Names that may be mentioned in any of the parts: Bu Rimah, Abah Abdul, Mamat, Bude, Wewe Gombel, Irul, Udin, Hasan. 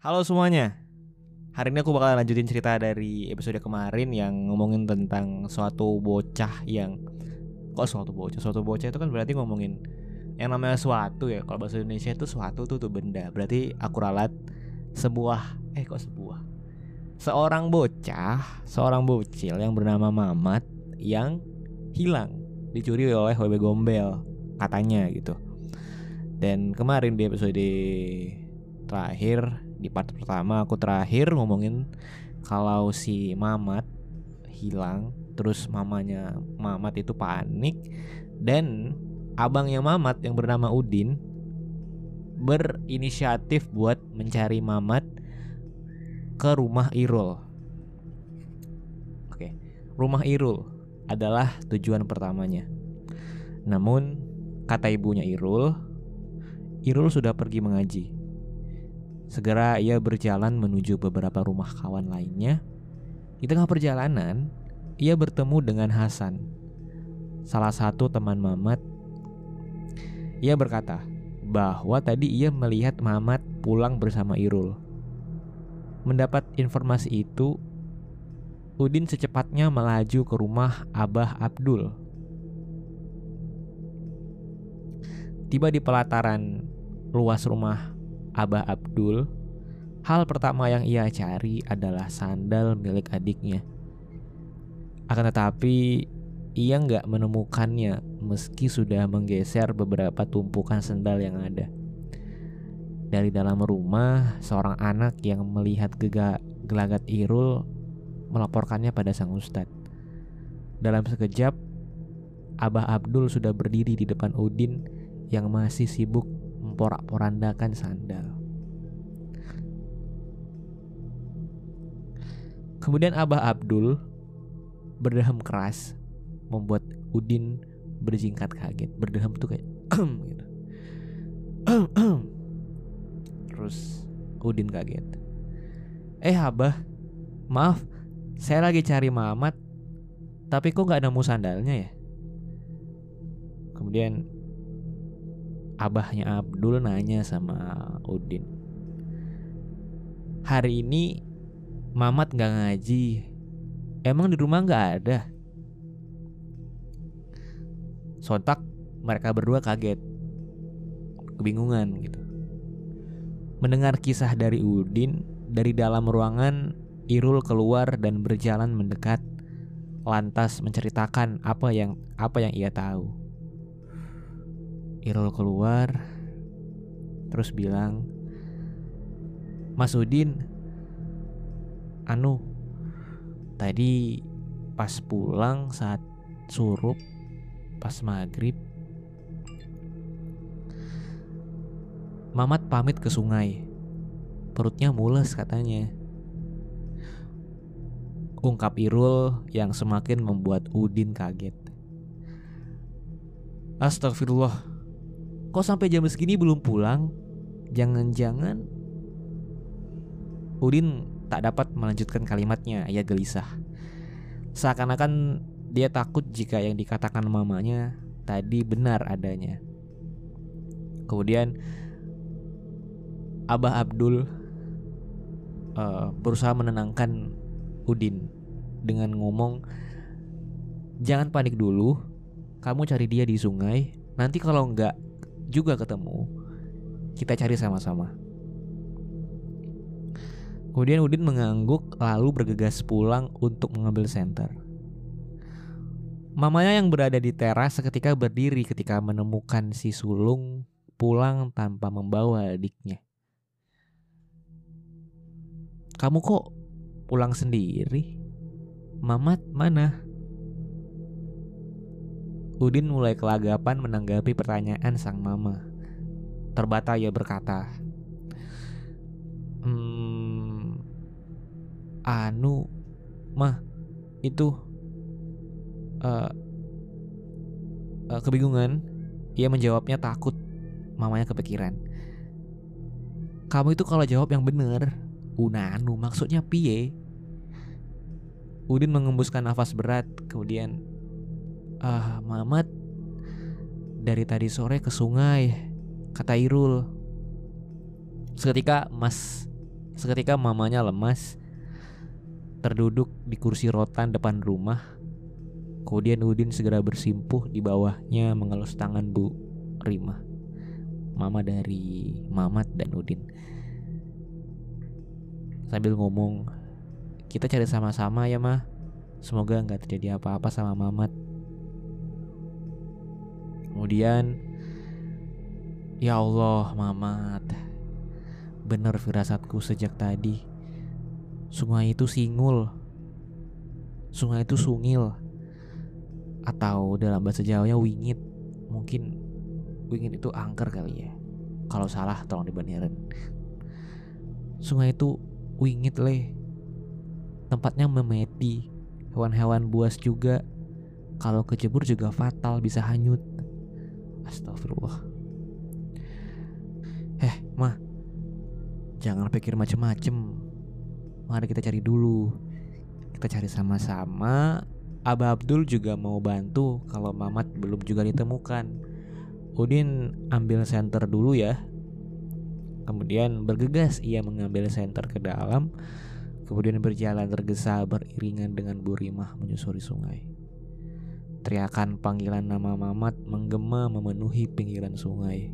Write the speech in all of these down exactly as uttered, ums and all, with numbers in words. Halo semuanya. Hari ini aku bakal lanjutin cerita dari episode kemarin yang ngomongin tentang suatu bocah yang kok suatu bocah, suatu bocah itu kan berarti ngomongin yang namanya suatu ya. Kalau bahasa Indonesia itu suatu tuh tuh benda. Berarti aku ralat sebuah eh kok sebuah seorang bocah, seorang bocil yang bernama Mamat yang hilang, dicuri oleh Wewe Gombel katanya gitu. Dan kemarin di episode terakhir, di part pertama aku terakhir ngomongin kalau si Mamat hilang, terus mamanya Mamat itu panik, dan abangnya Mamat yang bernama Udin berinisiatif buat mencari Mamat ke rumah Irul. Oke, rumah Irul adalah tujuan pertamanya. Namun kata ibunya Irul, Irul sudah pergi mengaji. Segera ia berjalan menuju beberapa rumah kawan lainnya. Di tengah perjalanan, ia bertemu dengan Hasan, salah satu teman Mamat. Ia berkata bahwa tadi ia melihat Mamat pulang bersama Irul. Mendapat informasi itu, Udin secepatnya melaju ke rumah Abah Abdul. Tiba di pelataran luas rumah Abah Abdul, hal pertama yang ia cari adalah sandal milik adiknya. Akan tetapi ia nggak menemukannya meski sudah menggeser beberapa tumpukan sandal yang ada. Dari dalam rumah, seorang anak yang melihat gega- gelagat Irul melaporkannya pada sang ustad. Dalam sekejap, Abah Abdul sudah berdiri di depan Udin yang masih sibuk porak-porandakan sandal. Kemudian Abah Abdul berdeham keras, membuat Udin berjingkat kaget. Berdeham tuh kayak gitu. Terus Udin kaget. Eh Abah, maaf, saya lagi cari Mamat, tapi kok gak nemu sandalnya ya? Kemudian abahnya Abdul nanya sama Udin, hari ini Mamat gak ngaji, emang di rumah gak ada? Sontak mereka berdua kaget, kebingungan gitu. Mendengar kisah dari Udin, dari dalam ruangan Irul keluar dan berjalan mendekat, lantas menceritakan apa yang apa yang ia tahu. Irul keluar terus bilang, Mas Udin, anu tadi pas pulang saat surup pas maghrib, Mamat pamit ke sungai, perutnya mules katanya, ungkap Irul yang semakin membuat Udin kaget. Astagfirullah, kok sampai jam segini belum pulang? Jangan-jangan... Udin tak dapat melanjutkan kalimatnya, ia gelisah. Seakan-akan dia takut jika yang dikatakan mamanya tadi benar adanya. Kemudian Abah Abdul uh, berusaha menenangkan Udin dengan ngomong, jangan panik dulu, kamu cari dia di sungai, nanti kalau enggak juga ketemu, kita cari sama-sama. Kemudian Udin mengangguk lalu bergegas pulang untuk mengambil senter. Mamanya yang berada di teras seketika berdiri ketika menemukan si sulung pulang tanpa membawa adiknya. Kamu kok pulang sendiri? Mamat mana? Udin mulai kelagapan menanggapi pertanyaan sang mama. Terbata ia berkata, Ehm... Anu... Mah... Itu... Uh, uh, kebingungan. Ia menjawabnya takut. Mamanya kepikiran. Kamu itu kalau jawab yang bener. Unanu maksudnya piye? Udin mengembuskan nafas berat. Kemudian... Ah, Mamat dari tadi sore ke sungai, kata Irul. Seketika Mas Seketika mamanya lemas, terduduk di kursi rotan depan rumah. Kemudian Udin segera bersimpuh di bawahnya mengelus tangan Bu Rimah, mama dari Mamat dan Udin, sambil ngomong, "Kita cari sama-sama ya, Ma. Semoga nggak terjadi apa-apa sama Mamat." Kemudian, "Ya Allah, Mamat, bener firasatku sejak tadi. Sungai itu singul, sungai itu sungil, atau dalam bahasa Jawanya wingit. Mungkin wingit itu angker kali ya. Kalau salah tolong dibenerin. Sungai itu wingit, Le. Tempatnya memeti, hewan-hewan buas juga. Kalau kecebur juga fatal, bisa hanyut." Astagfirullah. "Heh, Ma, jangan pikir macem-macem. Mari kita cari dulu. Kita cari sama-sama. Abah Abdul juga mau bantu kalau Mamat belum juga ditemukan. Udin ambil senter dulu ya." Kemudian bergegas ia mengambil senter ke dalam, kemudian berjalan tergesa beriringan dengan Bu Rimah menyusuri sungai. Teriakan panggilan nama Mamat menggema memenuhi pinggiran sungai,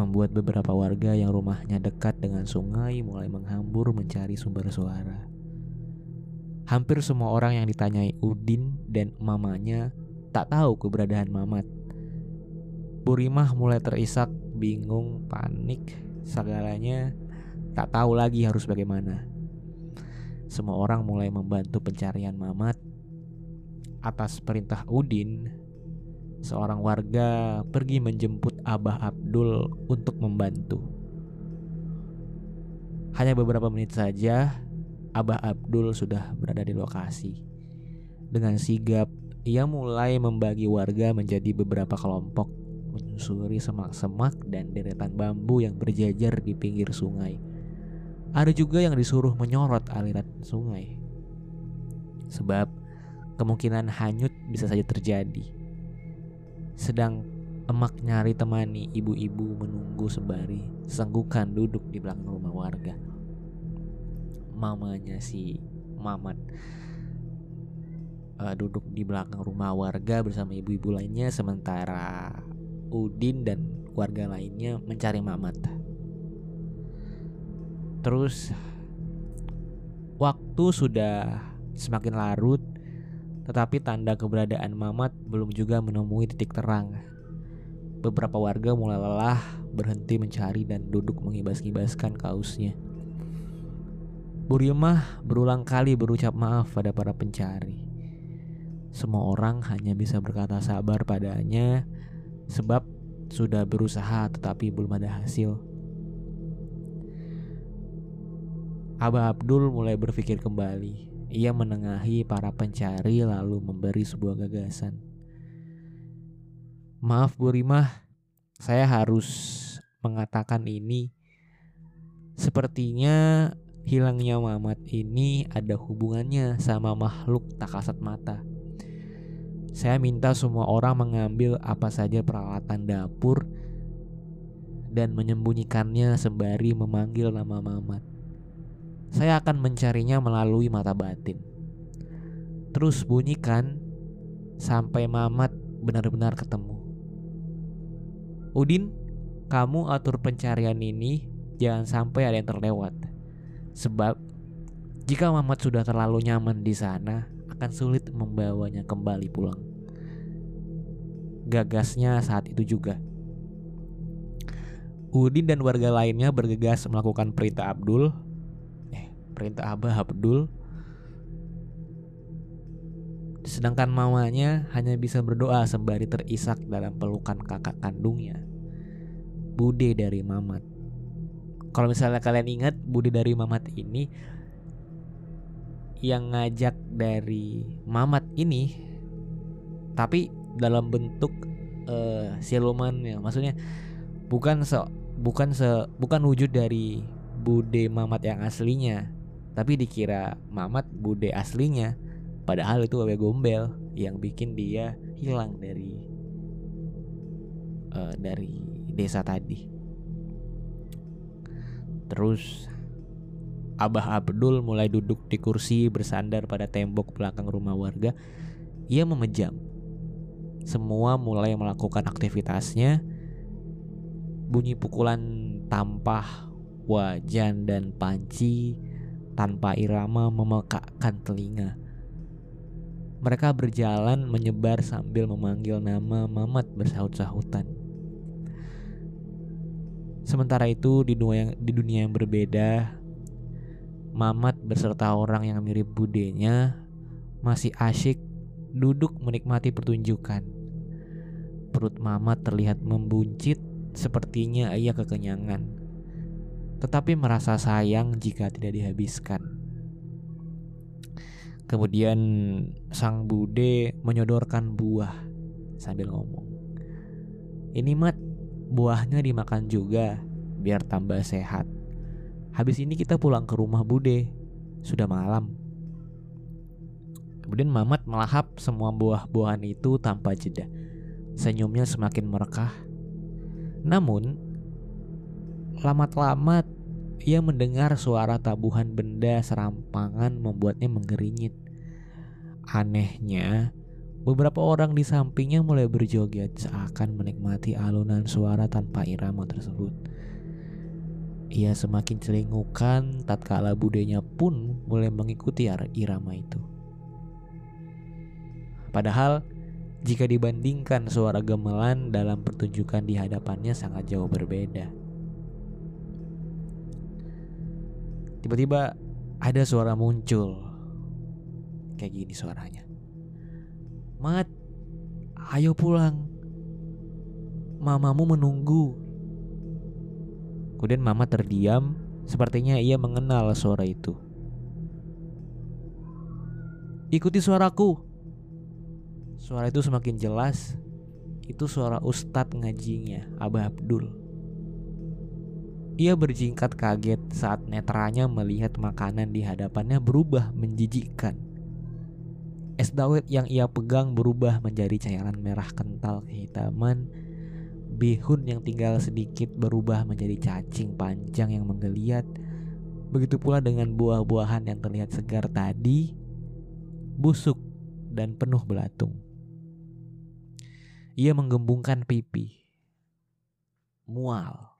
membuat beberapa warga yang rumahnya dekat dengan sungai mulai menghambur mencari sumber suara. Hampir semua orang yang ditanyai Udin dan mamanya tak tahu keberadaan Mamat. Bu Rimah mulai terisak, bingung, panik, segalanya tak tahu lagi harus bagaimana. Semua orang mulai membantu pencarian Mamat. Atas perintah Udin, seorang warga pergi menjemput Abah Abdul untuk membantu. Hanya beberapa menit saja, Abah Abdul sudah berada di lokasi. Dengan sigap, ia mulai membagi warga menjadi beberapa kelompok, menyusuri semak-semak dan deretan bambu yang berjajar di pinggir sungai. Ada juga yang disuruh menyorot aliran sungai, sebab kemungkinan hanyut bisa saja terjadi. Sedang emak nyari temani, ibu-ibu menunggu sembari senggukan duduk di belakang rumah warga. Mamanya si Mamat uh, duduk di belakang rumah warga bersama ibu-ibu lainnya, sementara Udin dan warga lainnya mencari Mamat. Terus waktu sudah semakin larut, tetapi tanda keberadaan Mamat belum juga menemui titik terang. Beberapa warga mulai lelah, berhenti mencari dan duduk mengibas-ibaskan kaosnya. Bu Rimah berulang kali berucap maaf pada para pencari. Semua orang hanya bisa berkata sabar padanya, sebab sudah berusaha tetapi belum ada hasil. Abah Abdul mulai berpikir kembali. Ia menengahi para pencari lalu memberi sebuah gagasan. "Maaf Bu Rimah, saya harus mengatakan ini. Sepertinya hilangnya Mamat ini ada hubungannya sama makhluk tak kasat mata. Saya minta semua orang mengambil apa saja peralatan dapur dan menyembunyikannya sembari memanggil nama Mamat. Saya akan mencarinya melalui mata batin. Terus bunyikan sampai Mamat benar-benar ketemu. Udin, kamu atur pencarian ini, jangan sampai ada yang terlewat. Sebab jika Mamat sudah terlalu nyaman di sana, akan sulit membawanya kembali pulang." Gagasnya saat itu juga. Udin dan warga lainnya bergegas melakukan perintah Abdul. Perintah Abah Abdul. Sedangkan mamanya hanya bisa berdoa sembari terisak dalam pelukan kakak kandungnya, Bude dari Mamat. Kalau misalnya kalian ingat, Bude dari Mamat ini, yang ngajak dari Mamat ini, tapi dalam bentuk uh, silumannya. Maksudnya bukan se, bukan se, bukan wujud dari Bude Mamat yang aslinya, tapi dikira Mamat Bude aslinya, padahal itu Wewe Gombel yang bikin dia hilang dari uh, dari desa tadi. Terus Abah Abdul mulai duduk di kursi bersandar pada tembok belakang rumah warga. Ia memejam. Semua mulai melakukan aktivitasnya. Bunyi pukulan tampah, wajan dan panci tanpa irama memekakkan telinga. Mereka berjalan menyebar sambil memanggil nama Mamat bersahut-sahutan. Sementara itu di dunia yang, di dunia yang berbeda, Mamat beserta orang yang mirip Budenya masih asyik duduk menikmati pertunjukan. Perut Mamat terlihat membuncit, sepertinya ia kekenyangan, tetapi merasa sayang jika tidak dihabiskan. Kemudian sang Bude menyodorkan buah sambil ngomong, "Ini Mat, buahnya dimakan juga biar tambah sehat. Habis ini kita pulang ke rumah Bude, sudah malam." Kemudian Mamat melahap semua buah-buahan itu tanpa jeda. Senyumnya semakin merekah. Namun lamat-lamat ia mendengar suara tabuhan benda serampangan membuatnya menggerinyit. Anehnya, beberapa orang di sampingnya mulai berjoget seakan menikmati alunan suara tanpa irama tersebut. Ia semakin celingukan tatkala Budenya pun mulai mengikuti irama itu. Padahal, jika dibandingkan suara gamelan dalam pertunjukan di hadapannya sangat jauh berbeda. Tiba-tiba ada suara muncul. Kayak gini suaranya. "Mat, ayo pulang. Mamamu menunggu." Kemudian Mama terdiam, sepertinya ia mengenal suara itu. "Ikuti suaraku." Suara itu semakin jelas. Itu suara ustadz ngajinya, Abah Abdul. Ia berjingkat kaget saat netranya melihat makanan di hadapannya berubah menjijikkan. Es dawet yang ia pegang berubah menjadi cairan merah kental kehitaman. Bihun yang tinggal sedikit berubah menjadi cacing panjang yang menggeliat. Begitu pula dengan buah-buahan yang terlihat segar tadi, busuk dan penuh belatung. Ia menggembungkan pipi. Mual.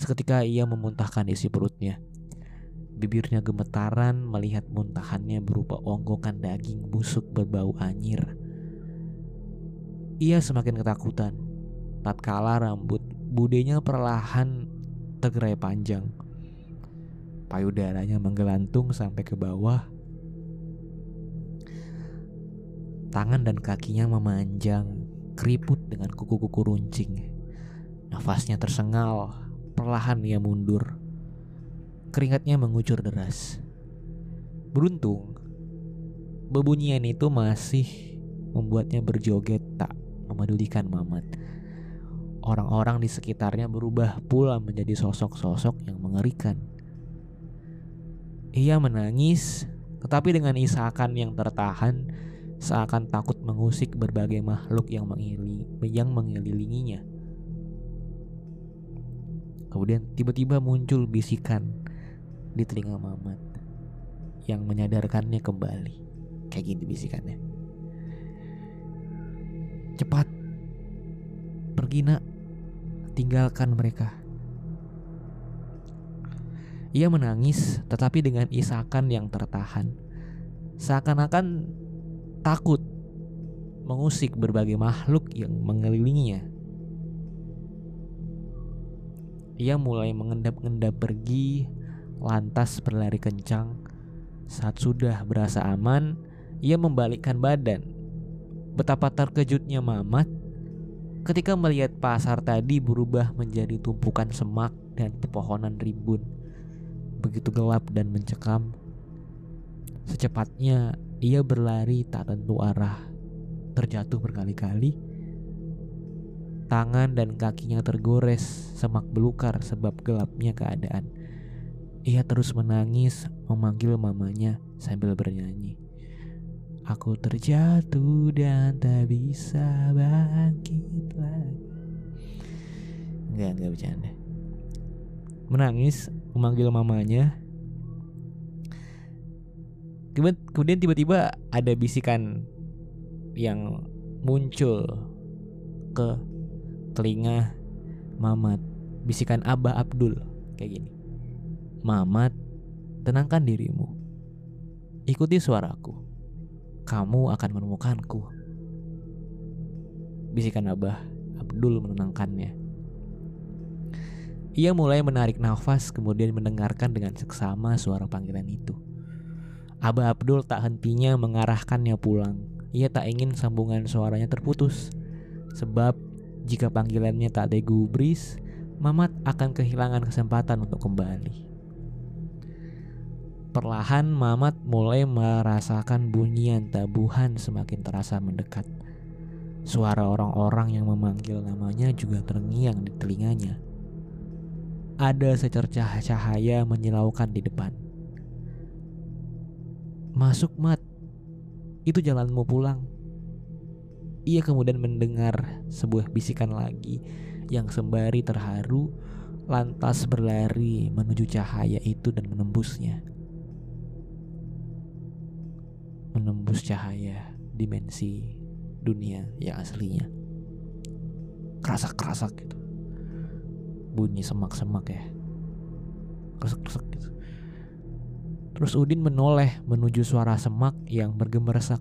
Seketika ia memuntahkan isi perutnya. Bibirnya gemetaran melihat muntahannya berupa onggokan daging busuk berbau anyir. Ia semakin ketakutan tatkala rambut Budenya perlahan tergerai panjang. Payudaranya menggelantung sampai ke bawah. Tangan dan kakinya memanjang, keriput dengan kuku-kuku runcing. Nafasnya tersengal, perlahan ia mundur. Keringatnya mengucur deras. Beruntung, bebunyian itu masih membuatnya berjoget tak memedulikan Mamat. Orang-orang di sekitarnya berubah pula menjadi sosok-sosok yang mengerikan. Ia menangis, tetapi dengan isakan yang tertahan, seakan takut mengusik berbagai makhluk yang mengili- yang mengelilinginya. Kemudian tiba-tiba muncul bisikan di telinga Mamat yang menyadarkannya kembali. Kayak gini bisikannya. "Cepat, pergi nak, tinggalkan mereka." Ia menangis tetapi dengan isakan yang tertahan, seakan-akan takut mengusik berbagai makhluk yang mengelilinginya. Ia mulai mengendap-endap pergi, lantas berlari kencang. Saat sudah berasa aman, ia membalikkan badan. Betapa terkejutnya Mamat ketika melihat pasar tadi berubah menjadi tumpukan semak dan pepohonan rimbun. Begitu gelap dan mencekam, secepatnya ia berlari tak tentu arah. Terjatuh berkali-kali. Tangan dan kakinya tergores semak belukar sebab gelapnya keadaan. Ia terus menangis, memanggil mamanya sambil bernyanyi. "Aku terjatuh dan tak bisa bangkit lagi." Enggak, enggak bercanda. Menangis, memanggil mamanya. Kemudian tiba-tiba ada bisikan yang muncul ke telinga Mamat, bisikan Abah Abdul kayak gini. Mamat, tenangkan dirimu. Ikuti suaraku. Kamu akan menemukanku. Bisikan Abah Abdul menenangkannya. Ia mulai menarik nafas kemudian mendengarkan dengan seksama suara panggilan itu. Abah Abdul tak hentinya mengarahkannya pulang. Ia tak ingin sambungan suaranya terputus. Sebab jika panggilannya tak digubris, Mamat akan kehilangan kesempatan untuk kembali. Perlahan Mamat mulai merasakan bunyian tabuhan semakin terasa mendekat. Suara orang-orang yang memanggil namanya juga terngiang di telinganya. Ada secercah cahaya menyilaukan di depan. Masuk, Mat. Itu jalanmu pulang. Ia kemudian mendengar sebuah bisikan lagi yang sembari terharu lantas berlari menuju cahaya itu dan menembusnya. Menembus cahaya dimensi dunia yang aslinya. Kerasak-kerasak gitu. Bunyi semak-semak ya, kresek-kresek gitu. Terus Udin menoleh menuju suara semak yang bergemersak,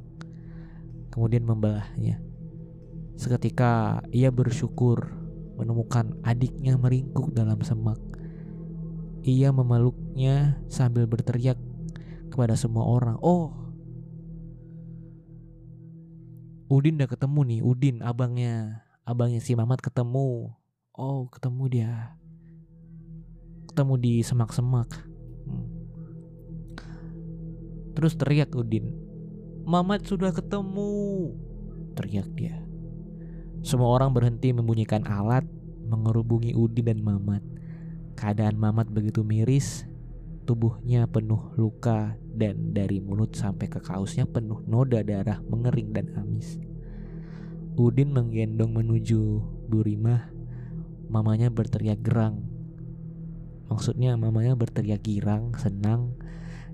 kemudian membelahnya. Seketika ia bersyukur menemukan adiknya meringkuk dalam semak. Ia memeluknya sambil berteriak kepada semua orang, "Oh, Udin udah ketemu nih, Udin abangnya, abangnya si Mamat ketemu." Oh, ketemu dia. Ketemu di semak-semak. Hmm. Terus teriak Udin, "Mamat sudah ketemu!" Teriak dia. Semua orang berhenti membunyikan alat, mengerubungi Udin dan Mamat. Keadaan Mamat begitu miris, tubuhnya penuh luka dan dari mulut sampai ke kaosnya penuh noda darah mengering dan amis. Udin menggendong menuju Bu Rimah. Mamanya berteriak gerang. Maksudnya mamanya berteriak girang, senang,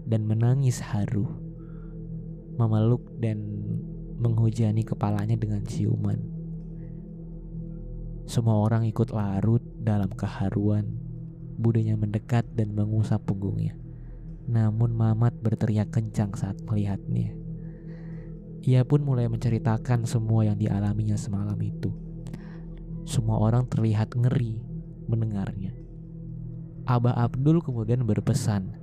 dan menangis haru. Memeluk dan menghujani kepalanya dengan ciuman. Semua orang ikut larut dalam keharuan. Budenya mendekat dan mengusap punggungnya. Namun Mamat berteriak kencang saat melihatnya. Ia pun mulai menceritakan semua yang dialaminya semalam itu. Semua orang terlihat ngeri mendengarnya. Abah Abdul kemudian berpesan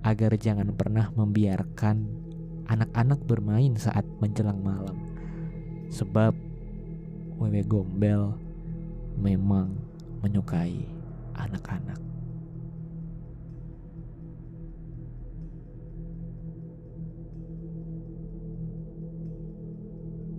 agar jangan pernah membiarkan anak-anak bermain saat menjelang malam. Sebab Wewe Gombel memang menyukai anak-anak.